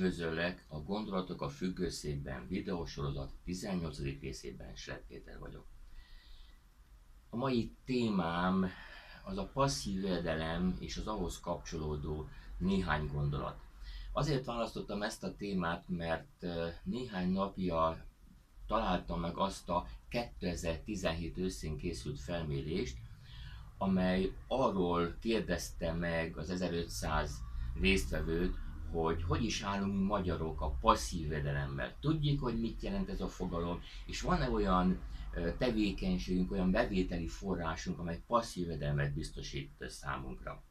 Üdvözöllek, a Gondolatok a Függőszékben videósorozat 18. részében Schlepp Péter vagyok. A mai témám az a passzív jövedelem és az ahhoz kapcsolódó néhány gondolat. Azért választottam ezt a témát, mert néhány napja találtam meg azt a 2017 őszén készült felmérést, amely arról kérdezte meg az 1500 résztvevőt, hogy is állunk mi magyarok a passzív jövedelemmel. Tudjuk, hogy mit jelent ez a fogalom, és van-e olyan tevékenységünk, olyan bevételi forrásunk, amely passzív jövedelmet biztosít számunkra.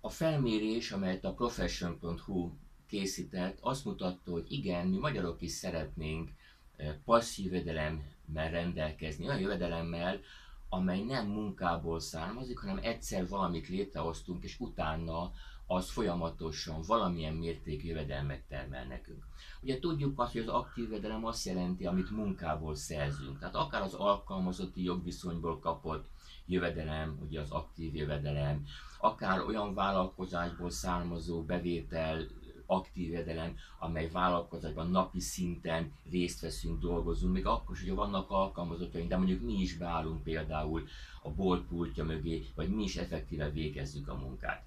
A felmérés, amelyet a profession.hu készített, azt mutatta, hogy igen, mi magyarok is szeretnénk passzív jövedelemmel rendelkezni, olyan jövedelemmel, amely nem munkából származik, hanem egyszer valamit létrehoztunk, és utána az folyamatosan valamilyen mértékű jövedelmet termel nekünk. Ugye tudjuk azt, hogy az aktív jövedelem azt jelenti, amit munkából szerzünk. Tehát akár az alkalmazotti jogviszonyból kapott jövedelem, ugye az aktív jövedelem, akár olyan vállalkozásból származó bevétel, aktív jövedelem, amely vállalkozásban napi szinten részt veszünk, dolgozunk, még akkor is, hogy vannak alkalmazottaink, de mondjuk mi is beállunk például a bolt pultja mögé, vagy mi is effektíve végezzük a munkát.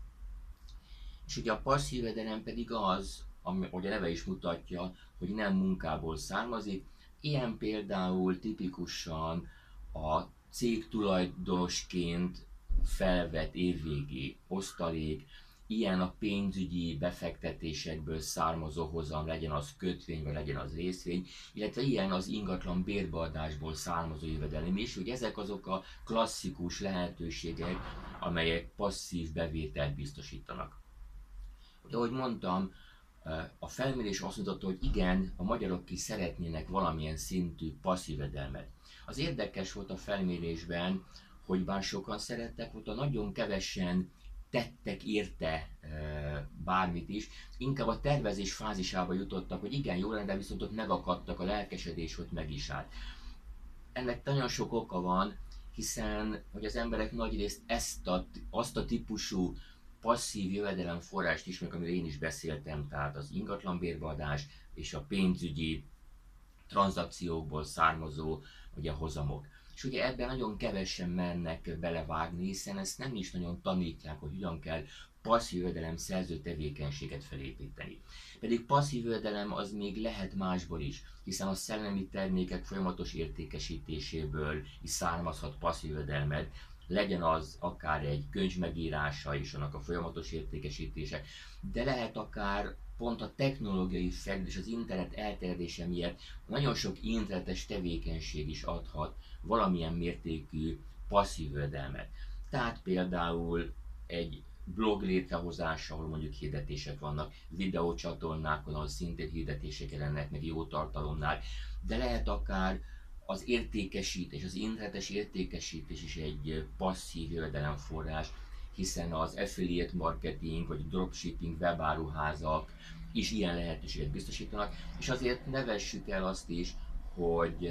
És ugye a passzív jövedelem pedig az, ami a neve is mutatja, hogy nem munkából származik. Ilyen például tipikusan a cég tulajdonosként felvett évvégi osztalék, ilyen a pénzügyi befektetésekből származó hozam, legyen az kötvény, vagy legyen az részvény, illetve ilyen az ingatlan bérbeadásból származó jövedelem is, hogy ezek azok a klasszikus lehetőségek, amelyek passzív bevételt biztosítanak. De ahogy mondtam, a felmérés azt mutatta, hogy igen, a magyarok is szeretnének valamilyen szintű passzív jövedelmet. Az érdekes volt a felmérésben, hogy bár sokan szerettek, ott nagyon kevesen tettek érte bármit is, inkább a tervezés fázisába jutottak, hogy igen, jó lenne, de viszont ott megakadtak, a lelkesedés ott meg is állt. Ennek nagyon sok oka van, hiszen hogy az emberek nagyrészt azt a típusú passzív jövedelemforrást ismerik, amiről én is beszéltem, tehát az ingatlanbérbeadás és a pénzügyi tranzakciókból származó ugye, hozamok. És ugye ebben nagyon kevesen mennek belevágni, hiszen ezt nem is nagyon tanítják, hogy hogyan kell passzív jövedelem szerző tevékenységet felépíteni. Pedig passzív jövedelem az még lehet másból is, hiszen a szellemi termékek folyamatos értékesítéséből is származhat passzív jövedelmet, legyen az akár egy könyv megírása és annak a folyamatos értékesítése, de lehet akár pont a technológiai fejlődés, az internet elterjedése miatt nagyon sok internetes tevékenység is adhat valamilyen mértékű passzív jövedelmet. Tehát például egy blog létrehozása, ahol mondjuk hirdetések vannak, videócsatornákon, ahol szintén hirdetések jelennek meg jó tartalomnál, de lehet akár az értékesítés, az internetes értékesítés is egy passzív jövedelemforrás, hiszen az affiliate marketing vagy dropshipping webáruházak is ilyen lehetőséget biztosítanak, és azért ne vessük el azt is, hogy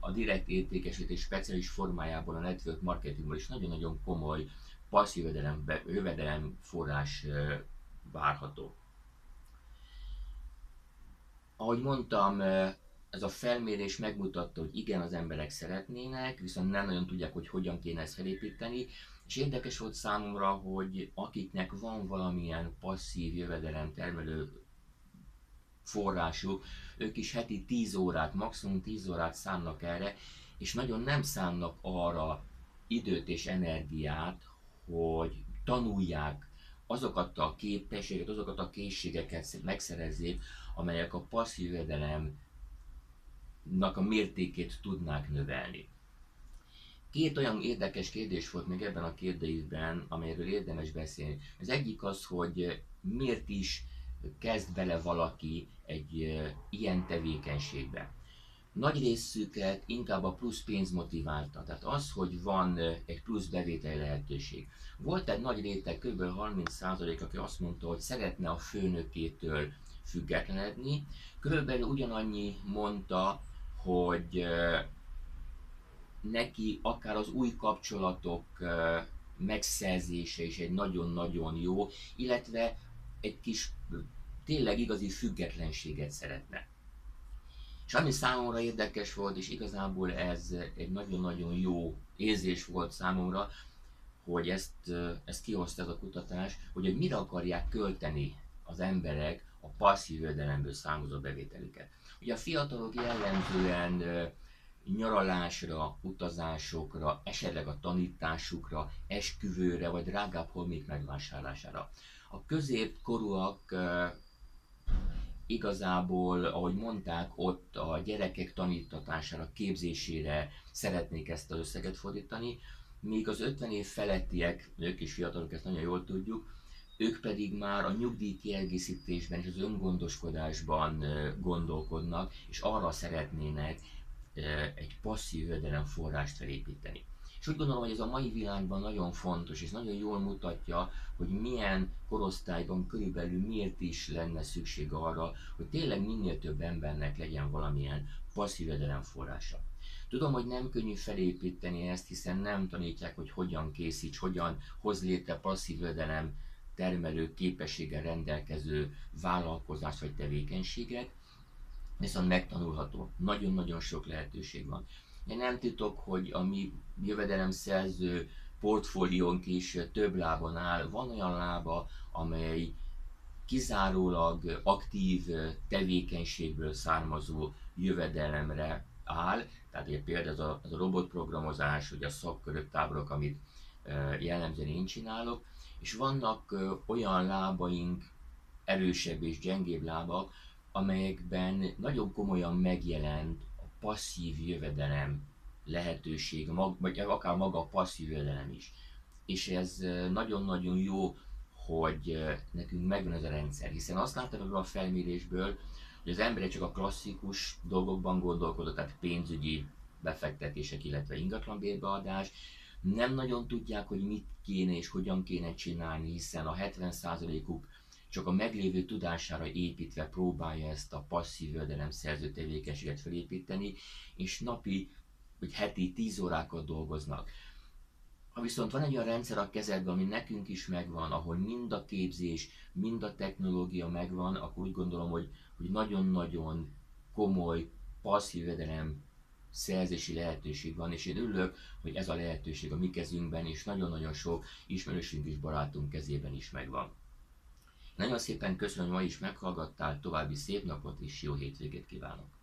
a direkt értékesítés speciális formájából a network marketingból is nagyon-nagyon komoly passzív jövedelemforrás várható. Ahogy mondtam, ez a felmérés megmutatta, hogy igen, az emberek szeretnének, viszont nem nagyon tudják, hogy hogyan kéne ezt felépíteni, és érdekes volt számomra, hogy akiknek van valamilyen passzív jövedelem termelő forrásuk, ők is heti 10 órát, maximum 10 órát szánnak erre, és nagyon nem szánnak arra időt és energiát, hogy tanulják azokat a képességeket, azokat a készségeket megszerezzék, amelyek a passzív jövedelem a mértékét tudnák növelni. Két olyan érdekes kérdés volt még ebben a kérdőívben, amelyről érdemes beszélni. Az egyik az, hogy miért is kezd bele valaki egy ilyen tevékenységbe. Nagy részüket inkább a plusz pénz motiválta, tehát az, hogy van egy plusz bevételi lehetőség. Volt egy nagy réteg, kb. 30%, aki azt mondta, hogy szeretne a főnökétől függetlenedni, kb. Ugyanannyi mondta, hogy neki akár az új kapcsolatok megszerzése is egy nagyon-nagyon jó, illetve egy kis tényleg igazi függetlenséget szeretne. És ami számomra érdekes volt, és igazából ez egy nagyon-nagyon jó érzés volt számomra, hogy ezt kihozta ez a kutatás, hogy mire akarják költeni az emberek a passzív jövedelemből származó bevételüket. Ugye a fiatalok jellemzően nyaralásra, utazásokra, esetleg a tanításukra, esküvőre vagy drágább holmik megvásárlására. A középkorúak igazából, ahogy mondták, ott a gyerekek tanítatására, képzésére szeretnék ezt az összeget fordítani, míg az 50 év felettiek, ők is fiatalok, ezt nagyon jól tudjuk, ők pedig már a nyugdíj kiegészítésben és az öngondoskodásban gondolkodnak, és arra szeretnének egy passzív jövedelemforrást felépíteni. És úgy gondolom, hogy ez a mai világban nagyon fontos, és nagyon jól mutatja, hogy milyen korosztályban körülbelül miért is lenne szükség arra, hogy tényleg minél több embernek legyen valamilyen passzív jövedelemforrása. Tudom, hogy nem könnyű felépíteni ezt, hiszen nem tanítják, hogy hogyan készíts, hogyan hoz létre passzív jövedelem termelő képességgel rendelkező vállalkozást vagy tevékenységet, viszont megtanulható. Nagyon-nagyon sok lehetőség van. Én nem titok, hogy a mi jövedelemszerző portfóliónk is több lábon áll. Van olyan lába, amely kizárólag aktív tevékenységből származó jövedelemre áll. Tehát ugye például ez a robotprogramozás, vagy a szakkörök, táborok, amit jellemzően én csinálok. És vannak olyan lábaink, erősebb és gyengébb lábak, amelyekben nagyon komolyan megjelent a passzív jövedelem lehetőség, vagy akár maga a passzív jövedelem is. És ez nagyon-nagyon jó, hogy nekünk megvan ez a rendszer, hiszen azt láttam ebből a felmérésből, hogy az emberek csak a klasszikus dolgokban gondolkodnak, tehát pénzügyi befektetések, illetve ingatlanbérbeadás, nem nagyon tudják, hogy mit kéne és hogyan kéne csinálni, hiszen a 70%-uk csak a meglévő tudására építve próbálja ezt a passzív jövedelemszerző tevékenységet felépíteni, és napi vagy heti 10 órákat dolgoznak. Ha viszont van egy olyan rendszer a kezedben, ami nekünk is megvan, ahol mind a képzés, mind a technológia megvan, akkor úgy gondolom, hogy nagyon-nagyon komoly passzív jövedelem szerzési lehetőség van, és én örülök, hogy ez a lehetőség a mi kezünkben, és nagyon-nagyon sok ismerősünk és barátunk kezében is megvan. Nagyon szépen köszönöm, hogy ma is meghallgattál, további szép napot és jó hétvégét kívánok!